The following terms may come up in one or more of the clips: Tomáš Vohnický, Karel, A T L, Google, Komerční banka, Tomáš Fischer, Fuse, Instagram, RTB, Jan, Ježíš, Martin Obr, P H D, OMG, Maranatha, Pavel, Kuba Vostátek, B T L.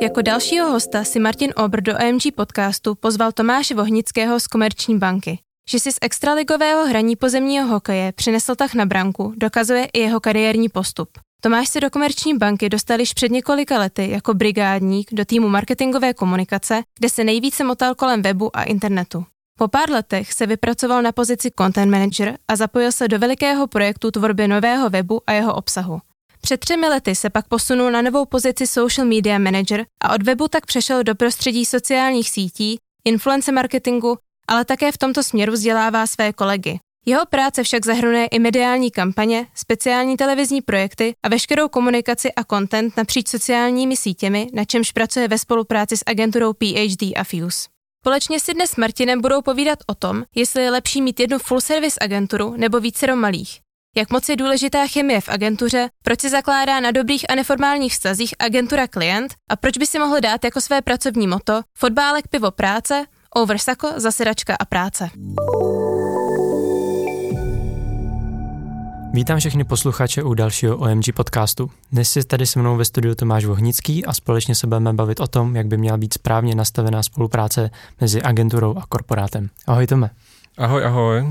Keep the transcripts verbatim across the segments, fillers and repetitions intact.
Jako dalšího hosta si Martin Obr do O M G podcastu pozval Tomáše Vohnického z Komerční banky. Že si z extraligového hraní pozemního hokeje přinesl tah na branku, dokazuje i jeho kariérní postup. Tomáš se do Komerční banky dostal již před několika lety jako brigádník do týmu marketingové komunikace, kde se nejvíce motal kolem webu a internetu. Po pár letech se vypracoval na pozici content manager a zapojil se do velikého projektu tvorby nového webu a jeho obsahu. Před třemi lety se pak posunul na novou pozici social media manager a od webu tak přešel do prostředí sociálních sítí, influencer marketingu, ale také v tomto směru vzdělává své kolegy. Jeho práce však zahrnuje i mediální kampaně, speciální televizní projekty a veškerou komunikaci a content napříč sociálními sítěmi, na čemž pracuje ve spolupráci s agenturou P H D a Fuse. Společně si dnes s Martinem budou povídat o tom, jestli je lepší mít jednu full-service agenturu nebo vícero malých. Jak moc je důležitá chemie v agentuře, proč se zakládá na dobrých a neformálních vztazích agentura klient a proč by si mohl dát jako své pracovní moto fotbálek pivo práce, over sako zasedačka a práce. Vítám všechny posluchače u dalšího O M G podcastu. Dnes je tady se mnou ve studiu Tomáš Vohnický a společně se budeme bavit o tom, jak by měla být správně nastavená spolupráce mezi agenturou a korporátem. Ahoj Tome. Ahoj, ahoj.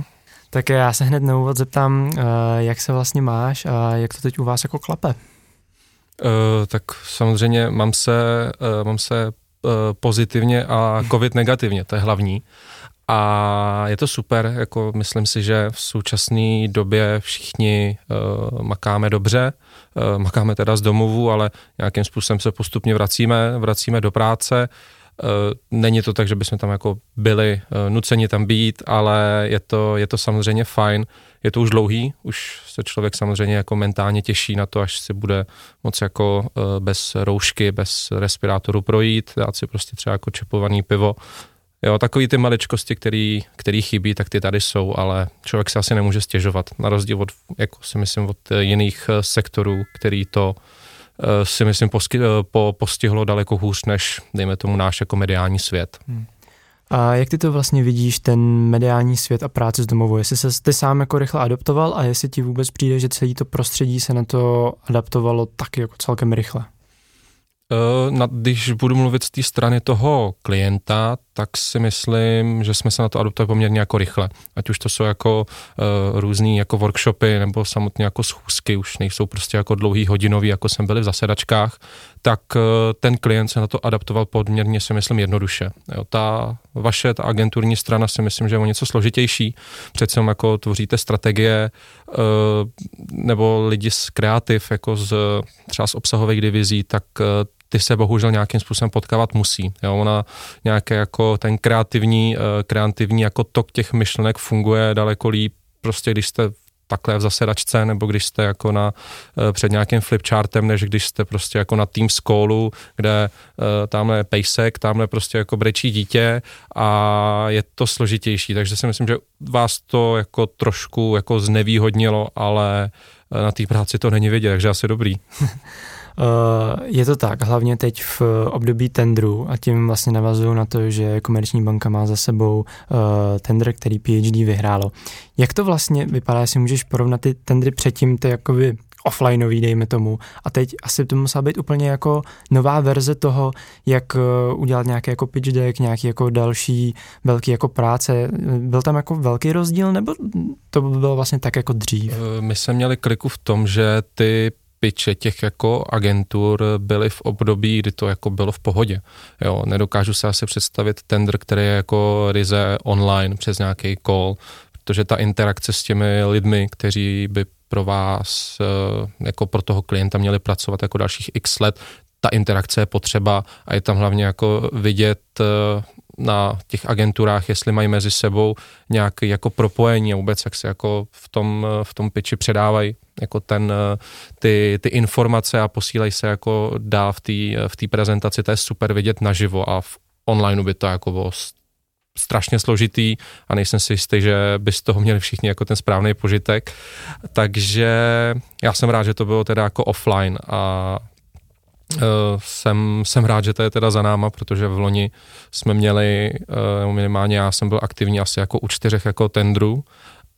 Tak já se hned na úvod zeptám, jak se vlastně máš a jak to teď u vás jako klape? Uh, tak samozřejmě mám se, uh, mám se uh, pozitivně a covid negativně, to je hlavní. A je to super, jako myslím si, že v současné době všichni uh, makáme dobře, uh, makáme teda z domovů, ale nějakým způsobem se postupně vracíme, vracíme do práce. Uh, není to tak, že bychom tam jako byli uh, nuceni tam být, ale je to, je to samozřejmě fajn. Je to už dlouhý, už se člověk samozřejmě jako mentálně těší na to, až si bude moc jako uh, bez roušky, bez respirátoru projít, dát si prostě třeba jako čepovaný pivo. Jo, takový ty maličkosti, který, který chybí, tak ty tady jsou, ale člověk se asi nemůže stěžovat. Na rozdíl od, jako si myslím, od jiných sektorů, který to si myslím posky, po, postihlo daleko hůř než, dejme tomu, náš jako mediální svět. Hmm. A jak ty to vlastně vidíš, ten mediální svět a práce z domovu? Jestli se ty sám jako rychle adaptoval a jestli ti vůbec přijde, že celý to prostředí se na to adaptovalo taky jako celkem rychle? Když budu mluvit z té strany toho klienta, tak si myslím, že jsme se na to adaptovali poměrně jako rychle. Ať už to jsou jako uh, různý jako workshopy nebo samotně jako schůzky, už nejsou prostě jako dlouhý hodinový, jako jsem byli v zasedačkách, tak uh, ten klient se na to adaptoval poměrně, si myslím, jednoduše. Jo, ta vaše, ta agenturní strana si myslím, že je o něco složitější. Přece jako tvoříte strategie uh, nebo lidi z kreativ, jako z, třeba z obsahových divizí, tak uh, ty se bohužel nějakým způsobem potkávat musí. Jo? Ona nějaké jako ten kreativní, kreativní jako tok těch myšlenek funguje daleko líp, prostě když jste takhle v zasedačce, nebo když jste jako na, před nějakým flipchartem, než když jste prostě jako na Teams callu, kde tamhle je pejsek, tamhle prostě jako brečí dítě a je to složitější, takže si myslím, že vás to jako trošku jako znevýhodnilo, ale na té práci to není vidět, takže asi dobrý. Je to tak, hlavně teď v období tendru a tím vlastně navazuju na to, že Komerční banka má za sebou tender, který P H D vyhrálo. Jak to vlastně vypadá, jestli můžeš porovnat ty tendry předtím, ty jakoby offlineový, dejme tomu, a teď asi to musela být úplně jako nová verze toho, jak udělat nějaký jako pitch deck, nějaký jako další velký jako práce. Byl tam jako velký rozdíl, nebo to bylo vlastně tak jako dřív? My jsme měli kliku v tom, že ty piče těch jako agentur byly v období, kdy to jako bylo v pohodě. Jo, nedokážu se asi představit tender, který je jako ryze online přes nějaký call, protože ta interakce s těmi lidmi, kteří by pro vás, jako pro toho klienta měli pracovat jako dalších x let, ta interakce je potřeba a je tam hlavně jako vidět na těch agenturách, jestli mají mezi sebou nějaké jako propojení a vůbec, jak se jako v tom, v tom pitchi předávají jako ten, ty, ty informace a posílají se jako dál v té v té prezentaci, to je super vidět naživo a v onlineu by to jako bylo strašně složitý a nejsem si jistý, že by z toho měli všichni jako ten správný požitek, takže já jsem rád, že to bylo teda jako offline a Uh, jsem, jsem rád, že to je teda za náma, protože v loni jsme měli, uh, minimálně já jsem byl aktivní asi jako u čtyřech jako tendrů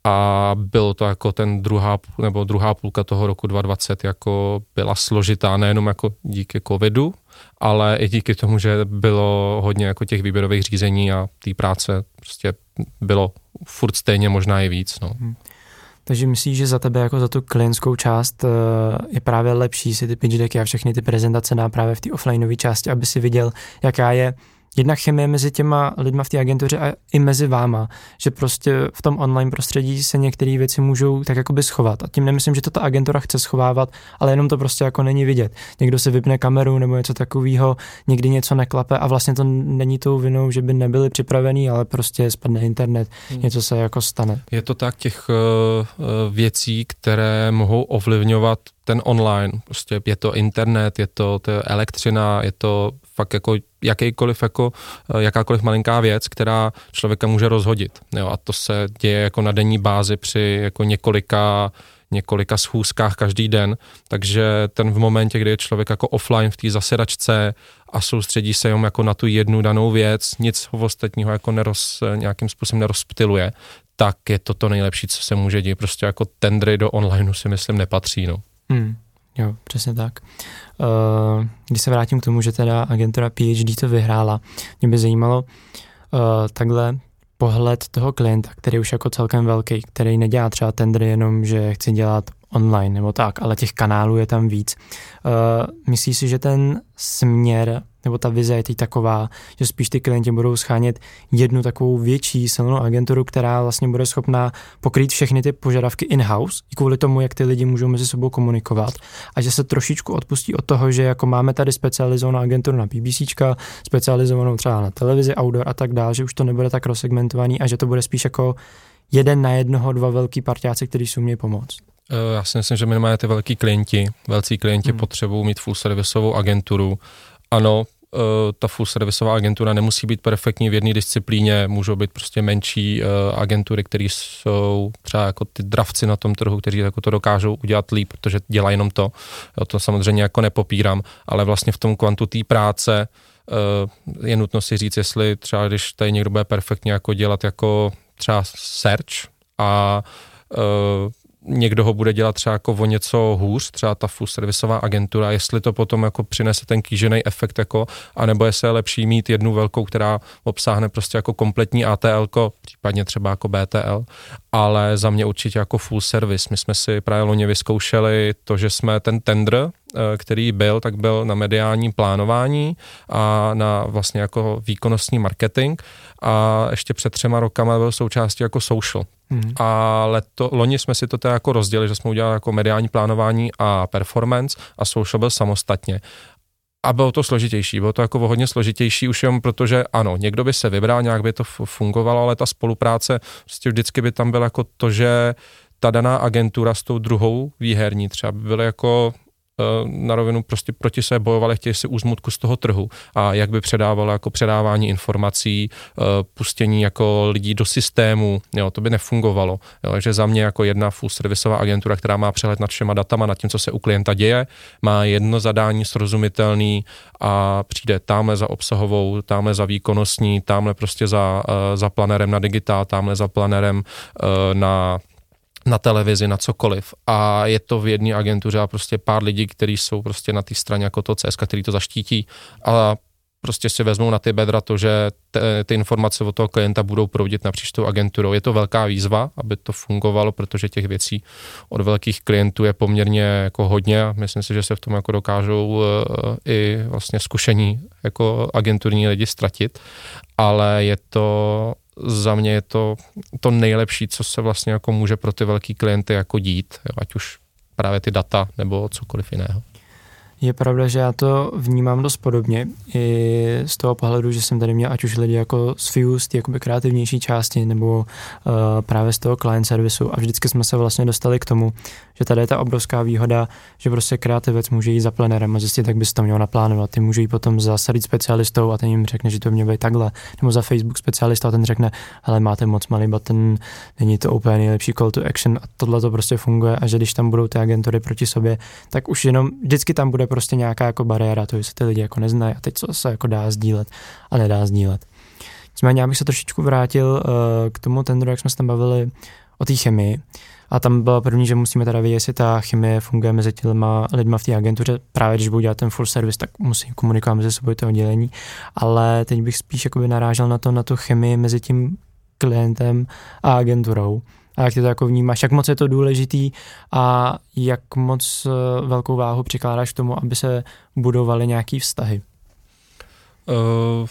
a bylo to jako ten druhá, nebo druhá půlka toho roku dvacet dvacet jako byla složitá nejenom jako díky covidu, ale i díky tomu, že bylo hodně jako těch výběrových řízení a té práce prostě bylo furt stejně, možná i víc. No. Hmm. Takže myslíš, že za tebe jako za tu klientskou část je právě lepší si ty pitch decky a všechny ty prezentace dá právě v té offlineové části, aby si viděl, jaká je jednak chemie mezi těma lidma v té agentuře a i mezi váma, že prostě v tom online prostředí se některé věci můžou tak jakoby schovat. A tím nemyslím, že to ta agentura chce schovávat, ale jenom to prostě jako není vidět. Někdo si vypne kameru nebo něco takového, někdy něco neklape a vlastně to není tou vinou, že by nebyli připravení, ale prostě spadne internet, hmm. něco se jako stane. Je to tak těch uh, věcí, které mohou ovlivňovat ten online. Prostě je to internet, je to, to je elektřina, je to fakt jako jakýkoliv jako, jakákoliv malinká věc, která člověka může rozhodit. Jo, a to se děje jako na denní bázi při jako několika, několika schůzkách každý den, takže ten v momentě, kdy je člověk jako offline v té zasedačce a soustředí se jenom jako na tu jednu danou věc, nic ostatního jako neroz, nějakým způsobem nerozptiluje, tak je to to nejlepší, co se může dít. Prostě jako tendry do onlineu si myslím nepatří, no. Hmm. Jo, přesně tak. Uh, když se vrátím k tomu, že teda agentura P H D to vyhrála, mě by zajímalo uh, takhle pohled toho klienta, který už jako celkem velký, který nedělá třeba tendry jenom, že chci dělat online nebo tak, ale těch kanálů je tam víc. Uh, myslíš si, že ten směr nebo ta vize je teď taková, že spíš ty klienti budou schánět jednu takovou větší silnou agenturu, která vlastně bude schopná pokrýt všechny ty požadavky in-house, i kvůli tomu, jak ty lidi můžou mezi sebou komunikovat, a že se trošičku odpustí od toho, že jako máme tady specializovanou agenturu na BBCčka, specializovanou třeba na televizi, outdoor a tak dále, že už to nebude tak rozsegmentovaný a že to bude spíš jako jeden na jednoho, dva velký partiáci, kteří si umějí pomoct. Já si myslím, že minimálně ty velký klienti, velcí klienti hmm. potřebují mít full servisovou agenturu. Ano, ta full servisová agentura nemusí být perfektní v jedné disciplíně, můžou být prostě menší agentury, které jsou třeba jako ty dravci na tom trhu, kteří jako to dokážou udělat líp, protože dělají jenom to. Já to samozřejmě jako nepopírám, ale vlastně v tom kvantu té práce je nutno si říct, jestli třeba když tady někdo bude perfektně jako dělat jako třeba search a někdo ho bude dělat třeba jako o něco hůř, třeba ta full servisová agentura, jestli to potom jako přinese ten kýžený efekt, jako, anebo jestli je lepší mít jednu velkou, která obsáhne prostě jako kompletní A T L ko, případně třeba jako B T L, ale za mě určitě jako full service. My jsme si právě loni vyzkoušeli to, že jsme ten tender, který byl, tak byl na mediální plánování a na vlastně jako výkonnostní marketing a ještě před třema rokama byl součástí jako social. Hmm. Ale to, loni jsme si to teda jako rozdělili, že jsme udělali jako mediální plánování a performance a social byl samostatně. A bylo to složitější, bylo to jako hodně složitější už jenom protože ano, někdo by se vybral, nějak by to fungovalo, ale ta spolupráce prostě vždycky by tam byla jako to, že ta daná agentura s tou druhou výherní třeba by byla jako na rovinu prostě proti se bojovali, chtěli si úzmutku z toho trhu a jak by předávalo jako předávání informací, pustění jako lidí do systému, jo, to by nefungovalo. Jo, takže za mě jako jedna full servisová agentura, která má přehled nad všema datama, nad tím, co se u klienta děje, má jedno zadání srozumitelný a přijde tamhle za obsahovou, tamhle za výkonnostní, tamhle prostě za, za planerem na digitál, tamhle za planerem na na televizi, na cokoliv. A je to v jedné agentuře a prostě pár lidí, kteří jsou prostě na té straně jako to C S K, který to zaštítí a prostě si vezmou na ty bedra to, že te, ty informace od toho klienta budou proudit napříč tou agenturou. Je to velká výzva, aby to fungovalo, protože těch věcí od velkých klientů je poměrně jako hodně a myslím si, že se v tom jako dokážou i vlastně zkušení jako agenturní lidi ztratit, ale je to za mě je to to nejlepší, co se vlastně jako může pro ty velký klienty jako dít, jo, ať už právě ty data nebo cokoliv jiného. Je pravda, že já to vnímám dost podobně i z toho pohledu, že jsem tady měl ať už lidi jako z Fuse, ty jakoby kreativnější části nebo uh, právě z toho client servisu a vždycky jsme se vlastně dostali k tomu, že tady je ta obrovská výhoda, že prostě kreativec může jít za plenerem a zjistit, tak bys to měl naplánovat. Ty může jít potom za srdit specialistou a ten jim řekne, že to měl být takhle, nebo za Facebook specialista a ten řekne, hele, máte moc malý button, není to úplně nejlepší call to action a tohle to prostě funguje a že když tam budou ty agentury proti sobě, tak už jenom vždycky tam bude prostě nějaká jako bariéra, to, že se ty lidi jako neznají a teď co se jako dá sdílet a nedá sdílet. Nicméně já bych se trošičku vrátil uh, k tomu tendru, jak jsme se tam bavili o té chemii. A tam byla první, že musíme teda vědět, jestli ta chemie funguje mezi těma lidma v té agentuře. Právě když budu dělat ten full service, tak musím komunikovat mezi sobou to oddělení. Ale teď bych spíš jakoby narážel na to, na tu chemii mezi tím klientem a agenturou. A jak ty to jako vnímáš, jak moc je to důležitý a jak moc velkou váhu přikládáš k tomu, aby se budovaly nějaký vztahy? Uh,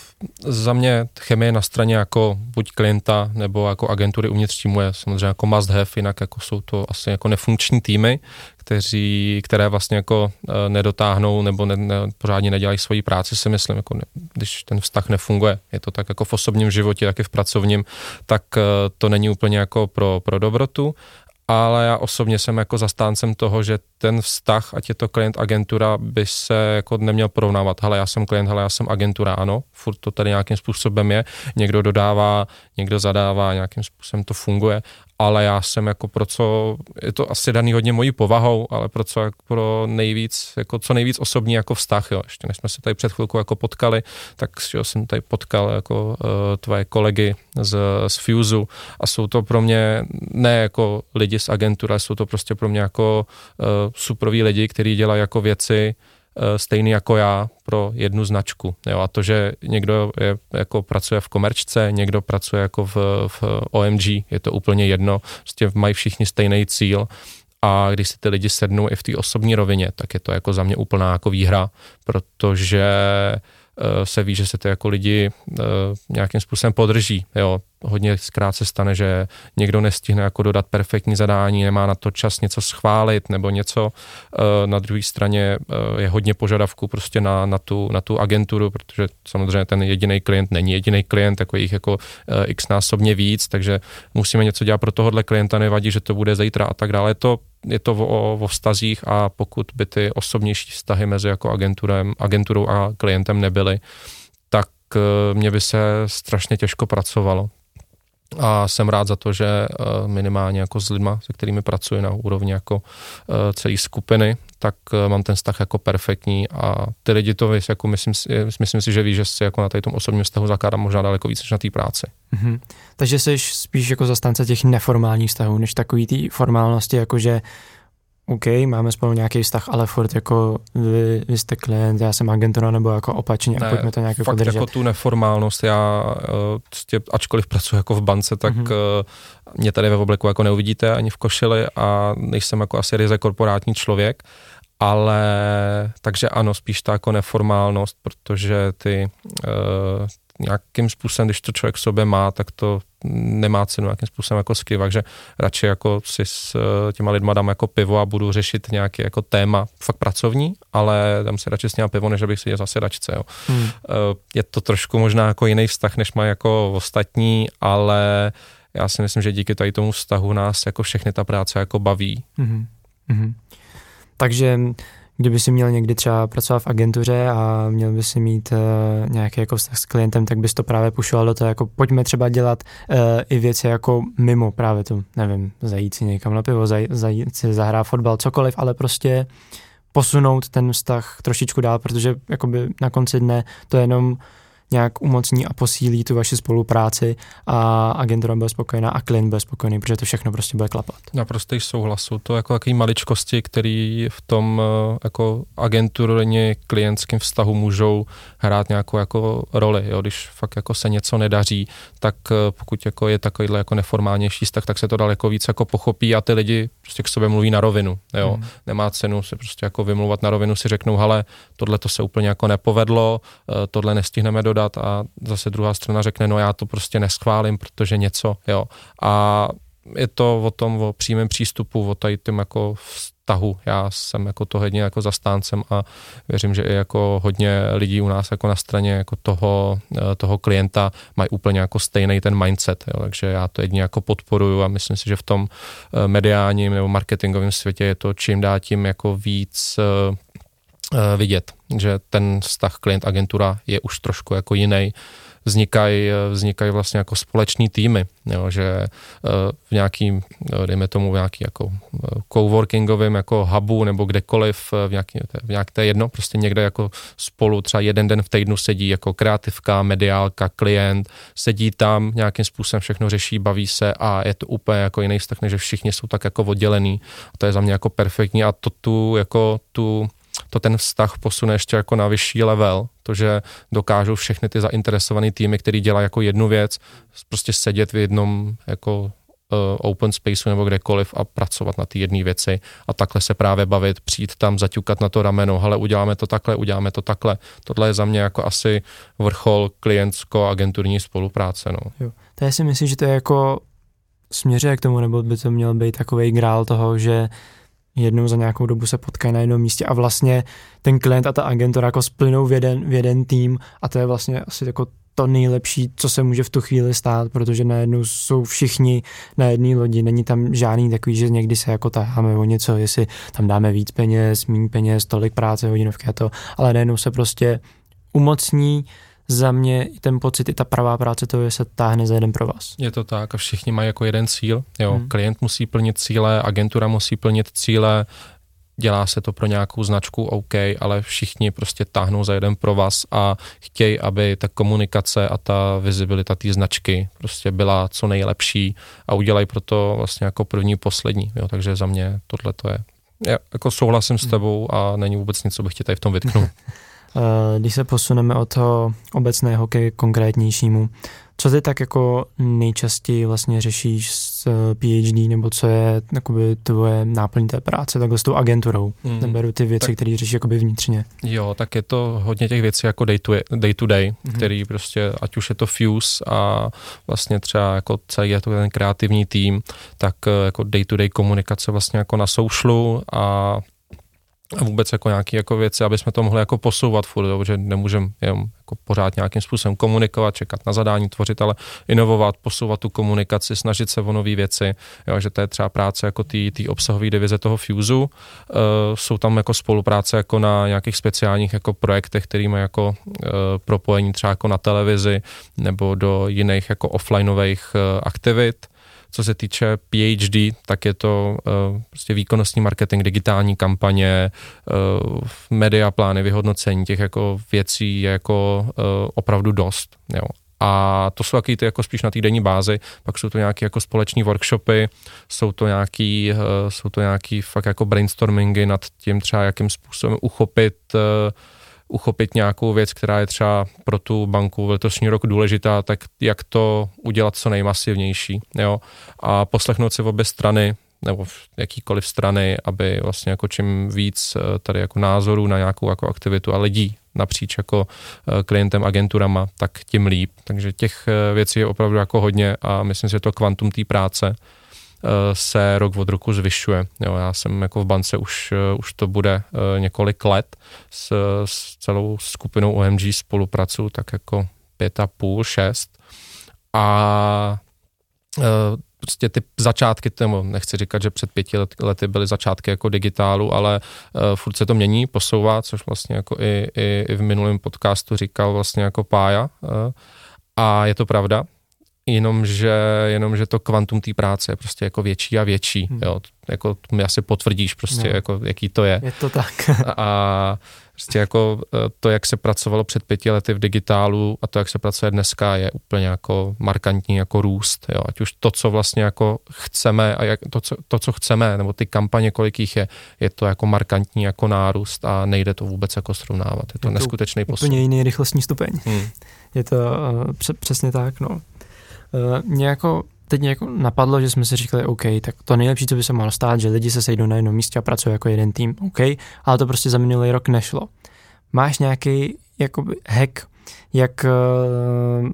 za mě chemie na straně jako buď klienta nebo jako agentury uvnitř týmu je samozřejmě jako must have, jinak jako jsou to asi jako nefunkční týmy, kteří, které vlastně jako uh, nedotáhnou nebo ne, ne, pořádně nedělají svoji práci, si myslím, jako ne, když ten vztah nefunguje, je to tak jako v osobním životě, tak i v pracovním, tak uh, to není úplně jako pro, pro dobrotu. Ale já osobně jsem jako zastáncem toho, že ten vztah, ať je to klient agentura, by se jako neměl porovnávat. Hele, já jsem klient, hele, já jsem agentura, ano, furt to tady nějakým způsobem je, někdo dodává, někdo zadává, nějakým způsobem to funguje, ale já jsem jako pro co, je to asi daný hodně mojí povahou, ale pro co jako pro nejvíc, jako co nejvíc osobní jako vztah, jo. Ještě než jsme se tady před chvilkou jako potkali, tak jo, jsem tady potkal jako uh, tvoje kolegy z, z Fuse a jsou to pro mě ne jako lidi z agentury, jsou to prostě pro mě jako uh, superví lidi, kteří dělají jako věci uh, stejný jako já pro jednu značku. Jo, a to, že někdo je, jako pracuje v Komerčce, někdo pracuje jako v, v O M G, je to úplně jedno, prostě mají všichni stejný cíl a když si ty lidi sednou i v té osobní rovině, tak je to jako za mě úplná jako výhra, protože se ví, že se ty jako lidi uh, nějakým způsobem podrží. Jo. Hodně zkrát se stane, že někdo nestihne jako dodat perfektní zadání, nemá na to čas něco schválit nebo něco. Uh, na druhé straně uh, je hodně požadavků prostě na, na, tu, na tu agenturu, protože samozřejmě ten jediný klient není jediný klient, jako jich jako uh, x násobně víc, takže musíme něco dělat pro tohohle klienta, nevadí, že to bude zítra a tak dále. Je to, je to o, o vztazích a pokud by ty osobnější vztahy mezi jako agenturem, agenturou a klientem nebyly, tak mě by se strašně těžko pracovalo. A jsem rád za to, že minimálně jako s lidma, se kterými pracuji na úrovni jako celé skupiny, tak mám ten vztah jako perfektní a ty lidi to jako myslím, myslím si, že ví, že si jako na tom osobním vztahu zakládám možná daleko víc než na té práci. Mm-hmm. Takže jsi spíš jako zastánce těch neformálních vztahů, než takový té formálnosti, jakože OK, máme spolu nějaký vztah, ale furt jako vy, vy jste klient, já jsem agentura, nebo jako opačně, ne, a pojďme to nějak podržet. Fakt jako tu neformálnost, já uh, ačkoliv pracuji jako v bance, tak mm-hmm. uh, mě tady ve obleku jako neuvidíte ani v košili a nejsem jako asi ryze korporátní člověk, ale takže ano, spíš ta jako neformálnost, protože ty uh, nějakým způsobem, když to člověk v sobě má, tak to nemá cenu nějakým způsobem jako skrývat, že radši jako si s těma lidma dám jako pivo a budu řešit nějaké jako téma fakt pracovní, ale dám si radši s něma pivo, než abych seděl za sedačce, jo. Hmm. Je to trošku možná jako jiný vztah, než mají jako ostatní, ale já si myslím, že díky tady tomu vztahu nás jako všechny ta práce jako baví. Hmm. Hmm. Takže kdyby si měl někdy třeba pracovat v agentuře a měl by si mít uh, nějaký jako vztah s klientem, tak bys to právě pušoval do toho, jako pojďme třeba dělat uh, i věci jako mimo právě to, nevím, zajít si někam na pivo, zaj, zajít si zahrát fotbal, cokoliv, ale prostě posunout ten vztah trošičku dál, protože jakoby na konci dne to jenom nějak umocní a posílí tu vaši spolupráci a agentura bude spokojená a klient bude spokojený, protože to všechno prostě bude klapat. Naprostý souhlas. To jako takové maličkosti, které v tom jako agenturně klientském vztahu můžou hrát nějakou jako roli. Jo? Když fakt jako se něco nedaří, tak pokud jako je takovýhle jako neformálnější vztah, tak se to daleko víc jako pochopí a ty lidi prostě k sobě mluví na rovinu. Jo? Hmm. Nemá cenu se prostě jako vymluvat na rovinu, si řeknou, hele, tohle to se úplně jako nepovedlo, tohle nestihneme do dát a zase druhá strana řekne, no já to prostě neschválím, protože něco, jo. A je to o tom, o přímém přístupu, o tady tím jako vztahu. Já jsem jako to hodně jako zastáncem a věřím, že i jako hodně lidí u nás jako na straně jako toho, toho klienta mají úplně jako stejný ten mindset, jo. Takže já to jedině jako podporuju a myslím si, že v tom mediálním nebo marketingovém světě je to čím dál tím jako víc vidět, že ten vztah klient-agentura je už trošku jako jiný. vznikají vznikají vlastně jako společní týmy, jo, že v nějakým, dejme tomu, v nějaký jako coworkingovém jako hubu nebo kdekoliv, v nějaký, v nějak to je jedno, prostě někde jako spolu třeba jeden den v týdnu sedí jako kreativka, mediálka, klient, sedí tam, nějakým způsobem všechno řeší, baví se a je to úplně jako jiný vztah, než všichni jsou tak jako oddělený. A to je za mě jako perfektní a to tu jako tu to ten vztah posune ještě jako na vyšší level, to, že dokážou všechny ty zainteresované týmy, který dělají jako jednu věc, prostě sedět v jednom jako uh, open spaceu nebo kdekoliv a pracovat na ty jedné věci a takhle se právě bavit, přijít tam, zaťukat na to rameno, hele, uděláme to takhle, uděláme to takhle. Tohle je za mě jako asi vrchol klientsko-agenturní spolupráce. No. Jo. To já si myslím, že to je jako směřuje k tomu, nebo by to měl být takovej grál toho, že jednou za nějakou dobu se potkají na jednom místě a vlastně ten klient a ta agentura jako splynou v jeden, v jeden tým a to je vlastně asi jako to nejlepší, co se může v tu chvíli stát, protože najednou jsou všichni na jedné lodi, není tam žádný takový, že někdy se jako taháme o něco, jestli tam dáme víc peněz, míň peněz, tolik práce, hodinovky a to, ale najednou se prostě umocní za mě ten pocit, i ta pravá práce, to je, se táhne za jeden pro vás. Je to tak a všichni mají jako jeden cíl. Jo. Hmm. Klient musí plnit cíle, agentura musí plnit cíle, dělá se to pro nějakou značku, OK, ale všichni prostě táhnou za jeden pro vás a chtějí, aby ta komunikace a ta vizibilita té značky prostě byla co nejlepší a udělají proto vlastně jako první, poslední. Jo. Takže za mě tohle to je. Já jako souhlasím hmm. s tebou a není vůbec nic, co bych tě tady v tom vytknul. Když se posuneme od toho obecného ke konkrétnějšímu, co ty tak jako nejčastěji vlastně řešíš s P H D, nebo co je jakoby tvoje náplň té práce takhle s tou agenturou? Mm. Neberu ty věci, které řešíš jakoby vnitřně. Jo, tak je to hodně těch věcí jako day to day, to day mm. který prostě, ať už je to Fuse a vlastně třeba jako celý je to ten kreativní tým, tak jako day to day komunikace vlastně jako na socialu a a vůbec jako nějaké jako věci, aby jsme to mohli jako posouvat furt, jo, že nemůžeme jenom jako pořád nějakým způsobem komunikovat, čekat na zadání, tvořit, ale inovovat, posouvat tu komunikaci, snažit se o nové věci, jo, že to je třeba práce jako ty ty obsahové divize toho Fuseu, uh, jsou tam jako spolupráce jako na nějakých speciálních jako projektech, který mají jako uh, propojení třeba jako na televizi nebo do jiných jako offlineových uh, aktivit. Co se týče P H D, tak je to uh, prostě výkonnostní marketing, digitální kampaně, uh, media plány, vyhodnocení těch jako věcí je jako uh, opravdu dost. Jo. A to jsou taky ty jako spíš na týdenní bázi, pak jsou to nějaké jako společní workshopy, jsou to nějaký, uh, jsou to nějaký fakt jako brainstormingy nad tím třeba jakým způsobem uchopit uh, uchopit nějakou věc, která je třeba pro tu banku v letošní rok důležitá, tak jak to udělat co nejmasivnější, jo, a poslechnout si obě strany, nebo jakýkoliv strany, aby vlastně jako čím víc tady jako názorů na nějakou jako aktivitu a lidí napříč jako klientem, agenturama, tak tím líp, takže těch věcí je opravdu jako hodně a myslím si, že to kvantum té práce se rok od roku zvyšuje. Jo, já jsem jako v bance už, už to bude několik let s, s celou skupinou O M G spolupracuju tak jako pět a půl, šest a prostě ty začátky, tému, nechci říkat, že před pěti lety byly začátky jako digitálu, ale furt se to mění, posouvá, což vlastně jako i, i, i v minulém podcastu říkal vlastně jako Pája a je to pravda. Jenomže, jenomže to kvantum té práce je prostě jako větší a větší. Hmm. Jo. Jako mi asi potvrdíš prostě, no. jako, jaký to je. Je to tak. a, a prostě jako to, jak se pracovalo před pěti lety v digitálu a to, jak se pracuje dneska, je úplně jako markantní jako růst. Jo. Ať už to, co vlastně jako chceme a jak, to, co, to, co chceme, nebo ty kampaně, kolik jich je, je to jako markantní jako nárůst a nejde to vůbec jako srovnávat. Je to, je to neskutečný posun. Úplně jiný rychlostní stupeň. Hmm. Je to uh, přesně tak, no. Mě jako, teď mě jako napadlo, že jsme si říkali, OK, tak to nejlepší, co by se mohlo stát, že lidi se sejdou na jednom místě a pracují jako jeden tým, OK, ale to prostě za minulý rok nešlo. Máš nějaký jakoby hack, jak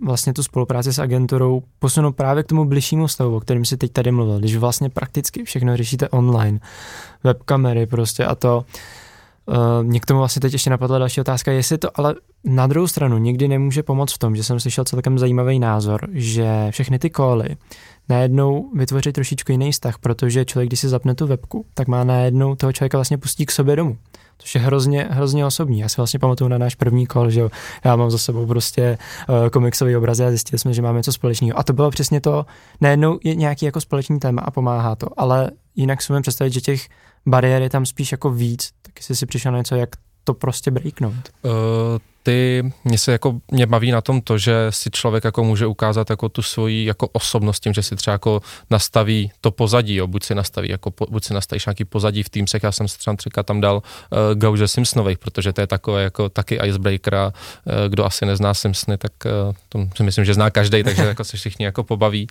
vlastně tu spolupráci s agenturou posunout právě k tomu bližšímu stavu, o kterém si teď tady mluvil, když vlastně prakticky všechno řešíte online, webkamery prostě a to. Uh, mě k tomu vlastně teď ještě napadla další otázka, jestli to ale na druhou stranu nikdy nemůže pomoct v tom, že jsem slyšel celkem zajímavý názor, že všechny ty cally najednou vytvoří trošičku jiný vztah, protože člověk, když si zapne tu webku, tak má najednou toho člověka vlastně pustí k sobě domů. což je hrozně, hrozně osobní. Já si vlastně pamatuju na náš první kol, že já mám za sebou prostě komiksový obrazy a zjistili jsme, že máme něco společného. A to bylo přesně to, nejednou je nějaký jako společný téma a pomáhá to, ale jinak si můžeme představit, že těch bariér je tam spíš jako víc, tak jestli si přišel na něco, jak to prostě breaknout. Uh, ty, mě se jako, mě baví na tom to, že si člověk jako může ukázat jako tu svoji jako osobnost tím, že si třeba jako nastaví to pozadí, jo, buď si nastaví jako, po, buď si nastavíš nějaký pozadí v Teamsech, já jsem si třeba, třeba tam dal uh, Gauge Simpsonových, protože to je takové jako taky icebreaker, uh, kdo asi nezná Simpsony, tak uh, to si myslím, že zná každej, takže jako se všichni jako pobaví.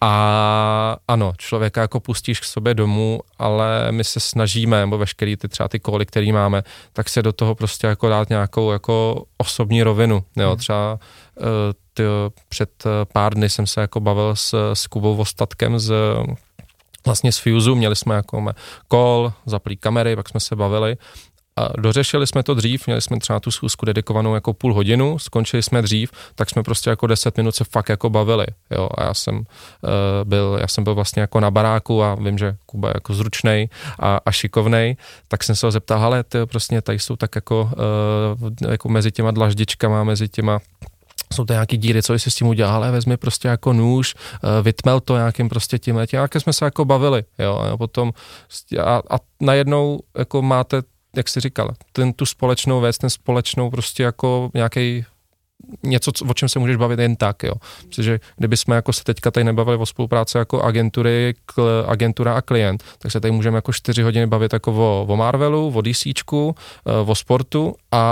A ano, člověka jako pustíš k sobě domů, ale my se snažíme, nebo veškerý ty třeba ty koly, který máme, tak se do toho prostě jako dát nějakou jako osobní rovinu, jo, hmm. třeba ty, před pár dny jsem se jako bavil s, s Kubou Vostátkem z vlastně z Fuse, měli jsme jako call, zaplý kamery, pak jsme se bavili a dořešili jsme to dřív, měli jsme třeba tu schůzku dedikovanou jako půl hodinu, skončili jsme dřív, tak jsme prostě jako deset minut se fakt jako bavili, jo, a já jsem uh, byl, já jsem byl vlastně jako na baráku a vím, že Kuba je jako zručnej a, a šikovnej, tak jsem se ho zeptal, hele, ty prostě tady jsou tak jako, uh, jako mezi těma dlaždičkama, mezi těma jsou to nějaký díry, co jsi s tím udělal, ale vezmi prostě jako nůž, vytmel to nějakým prostě tímhle, tím, jak jsme se jako bavili, jo, a potom a, a najednou jako máte, jak jsi říkal, ten, tu společnou věc, ten společnou prostě jako nějaký něco, o čem se můžeš bavit jen tak, jo. Protože kdyby jsme jako se teďka tady nebavili o spolupráci jako agentury, kl, agentura a klient, tak se tady můžeme jako čtyři hodiny bavit jako o, o Marvelu, o DCčku, o sportu a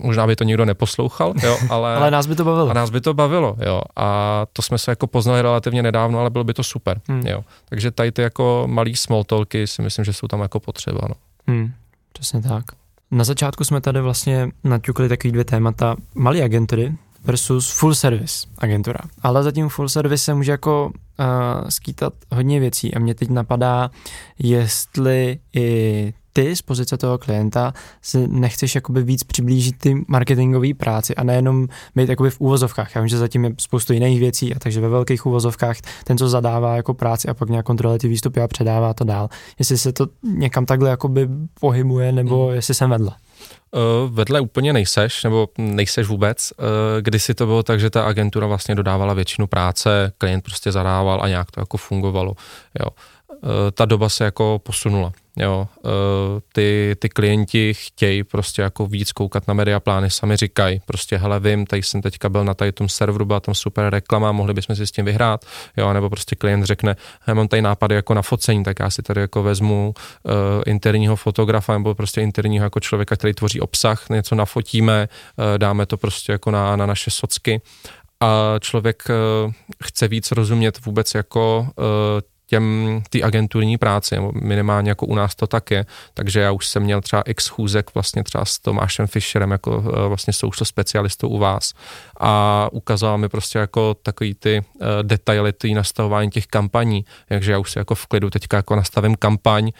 možná by to nikdo neposlouchal, jo, ale, ale nás by to bavilo. A nás by to bavilo, jo. A to jsme se jako poznali relativně nedávno, ale bylo by to super, hmm. jo. Takže tady ty jako malý small talky si myslím, že jsou tam jako potřeba, no. Hmm. Přesně tak. Na začátku jsme tady vlastně naťukli takový dvě témata. Malé agentury versus full service agentura. Ale zatím full service se může jako uh, skýtat hodně věcí a mě teď napadá, jestli i ty z pozice toho klienta si nechceš jakoby víc přiblížit ty marketingové práci a nejenom být jakoby v úvozovkách. Já vím, že zatím je spoustu jiných věcí a takže ve velkých úvozovkách ten, co zadává jako práci a pak nějak kontroluje ty výstupy a předává to dál. Jestli se to někam takhle jakoby pohybuje nebo mm. jestli jsem vedle. Uh, vedle úplně nejseš, nebo nejseš vůbec. Uh, kdysi to bylo tak, že ta agentura vlastně dodávala většinu práce, klient prostě zadával a nějak to jako fungovalo. Jo. Uh, ta doba se jako posunula. Jo, ty, ty klienti chtějí prostě jako víc koukat na media plány, sami říkají, prostě hele vím, tady jsem teďka byl na tady tom serveru, byla tam super reklama, mohli bychom si s tím vyhrát, jo, nebo prostě klient řekne, já mám tady nápady jako na focení, tak já si tady jako vezmu uh, interního fotografa nebo prostě interního jako člověka, který tvoří obsah, něco nafotíme, uh, dáme to prostě jako na, na naše socky a člověk uh, chce víc rozumět vůbec jako uh, těm, ty agenturní práci, minimálně jako u nás to tak je, takže já už jsem měl třeba x schůzek vlastně třeba s Tomášem Fischerem, jako vlastně social specialistou u vás a ukazoval mi prostě jako takový ty uh, detaily, ty nastavování těch kampaní, takže já už si jako v klidu teďka jako nastavím kampaň, uh,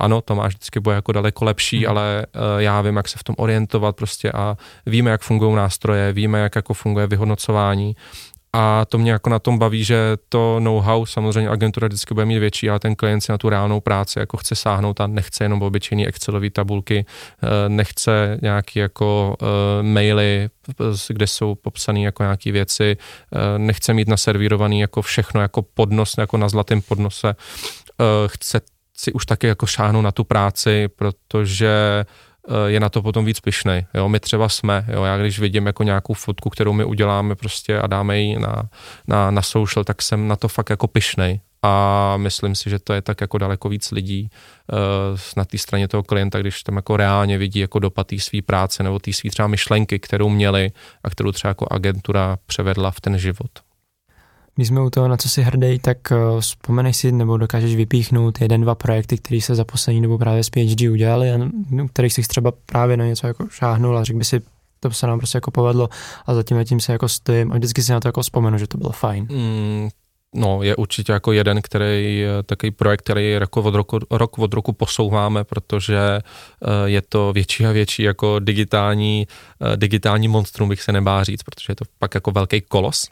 ano, Tomáš vždycky bude jako daleko lepší, hmm. ale uh, já vím, jak se v tom orientovat prostě a víme, jak fungují nástroje, víme, jak jako funguje vyhodnocování. A to mě jako na tom baví, že to know-how, samozřejmě agentura vždycky bude mít větší, ale ten klient si na tu reálnou práci jako chce sáhnout a nechce jenom obyčejný Excelové tabulky, nechce nějaký jako maily, kde jsou popsané jako nějaké věci, nechce mít naservírovaný jako všechno jako podnos, jako na zlatém podnose. Chce si už taky jako šáhnout na tu práci, protože je na to potom víc pyšnej. Jo, my třeba jsme, jo, já když vidím jako nějakou fotku, kterou my uděláme prostě a dáme ji na, na, na social, tak jsem na to fakt jako pyšnej. A myslím si, že to je tak jako daleko víc lidí uh, na té straně toho klienta, když tam jako reálně vidí jako dopad té svý práce nebo té svý třeba myšlenky, kterou měli a kterou třeba jako agentura převedla v ten život. Když jsme u toho, na co si hrdej, tak vzpomeneš si nebo dokážeš vypíchnout jeden, dva projekty, které se za poslední dobu právě z P H D udělali, a kterých jsi třeba právě na něco jako šáhnul a řekl by si, to se nám prostě jako povedlo a zatím a tím se jako stojím a vždycky si na to jako vzpomenu, že to bylo fajn. Mm. No, je určitě jako jeden, který, takový projekt, který jako od roku, rok od roku posouváme, protože je to větší a větší jako digitální, digitální monstrum, bych se nebál říct, protože je to pak jako velký kolos.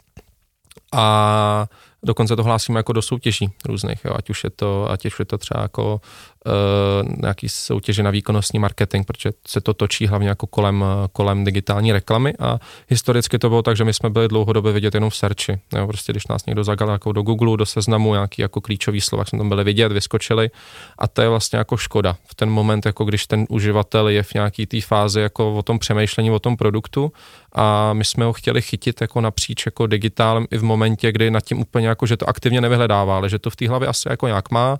A dokonce to hlásíme jako do soutěží různých, jo, ať už je to, ať už je to třeba jako uh, nějaký soutěže na výkonnostní marketing, protože se to točí hlavně jako kolem, kolem digitální reklamy a historicky to bylo tak, že my jsme byli dlouhodobě vidět jenom v searchi. Jo, prostě když nás někdo zagal jako do Google, do seznamu, nějaký jako klíčový slova, jsme tam byli vidět, vyskočili a to je vlastně jako škoda. V ten moment, jako když ten uživatel je v nějaký té fázi jako o tom přemýšlení, o tom produktu a my jsme ho chtěli chytit jako napříč jako digitálem i v momentě, kdy nad tím úplně jako, že to aktivně nevyhledává, ale že to v té hlavě asi jako nějak má.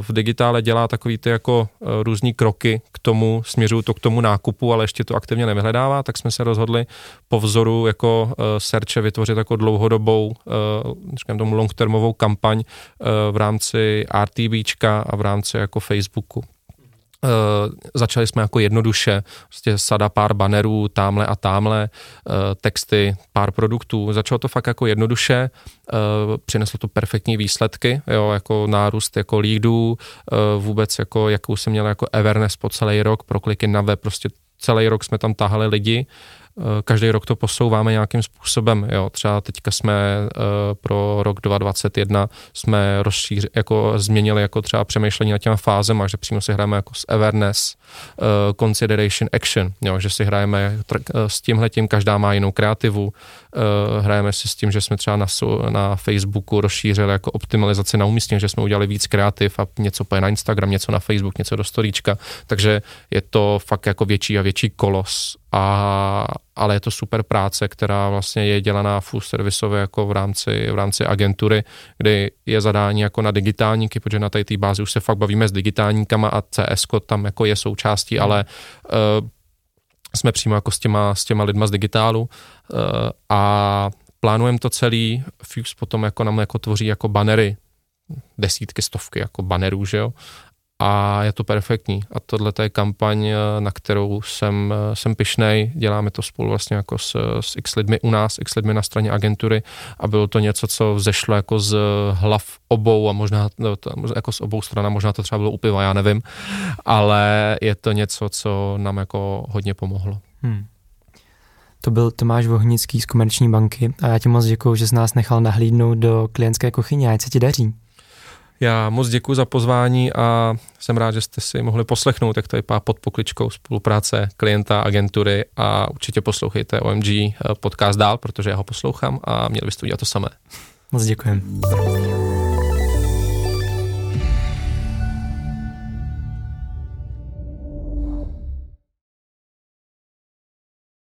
V digitále dělá takový ty jako různý kroky k tomu, směřují to k tomu nákupu, ale ještě to aktivně nevyhledává, tak jsme se rozhodli po vzoru jako searche vytvořit jako dlouhodobou, říkám tomu long-termovou kampaň v rámci RTBčka a v rámci jako Facebooku. Uh, začali jsme jako jednoduše, prostě sada pár banerů, támhle a támhle, uh, texty, pár produktů. Začalo to fakt jako jednoduše, uh, přineslo to perfektní výsledky, jo, jako nárůst jako leadů, uh, vůbec jako, jakou jsem měl jako awareness po celý rok, pro kliky na web, prostě celý rok jsme tam táhali lidi. Každý rok to posouváme nějakým způsobem. Jo. Třeba teďka jsme uh, pro rok dvacet jedna jsme rozšíř, jako změnili jako třeba přemýšlení nad těma fázema, že přímo si hrajeme jako s awareness, uh, consideration, action, jo, že si hrajeme tr- s tímhletím, každá má jinou kreativu, uh, hrajeme si s tím, že jsme třeba na, na Facebooku rozšířili jako optimalizaci na umístění, že jsme udělali víc kreativ a něco poje na Instagram, něco na Facebook, něco do storíčka, takže je to fakt jako větší a větší kolos. A, ale je to super práce, která vlastně je dělaná full servisově jako v rámci, v rámci agentury, kdy je zadání jako na digitálníky, protože na té té bázi už se fakt bavíme s digitálníkama a C S ko tam jako je součástí, ale uh, jsme přímo jako s těma, s těma lidma z digitálu uh, a plánujeme to celý, Fuse potom jako nám jako tvoří jako banery, desítky, stovky jako banerů, že jo. A je to perfektní. A tohle je kampaň, na kterou jsem, jsem pyšnej. Děláme to spolu vlastně jako s, s X lidmi u nás, X lidmi na straně agentury a bylo to něco, co vzešlo jako z hlav obou a možná jako z obou stran, možná to třeba bylo u piva, já nevím, ale je to něco, co nám jako hodně pomohlo. Hmm. To byl Tomáš Vohnický z Komerční banky a já ti moc děkuju, že jsi nás nechal nahlídnout do klientské kuchyně. Ať se ti daří. Já moc děkuji za pozvání a jsem rád, že jste si mohli poslechnout, jak to je pod pokličkou spolupráce klienta, agentury a určitě poslouchejte O M G podcast dál, protože já ho poslouchám a měli byste udělat to samé. Moc děkujeme.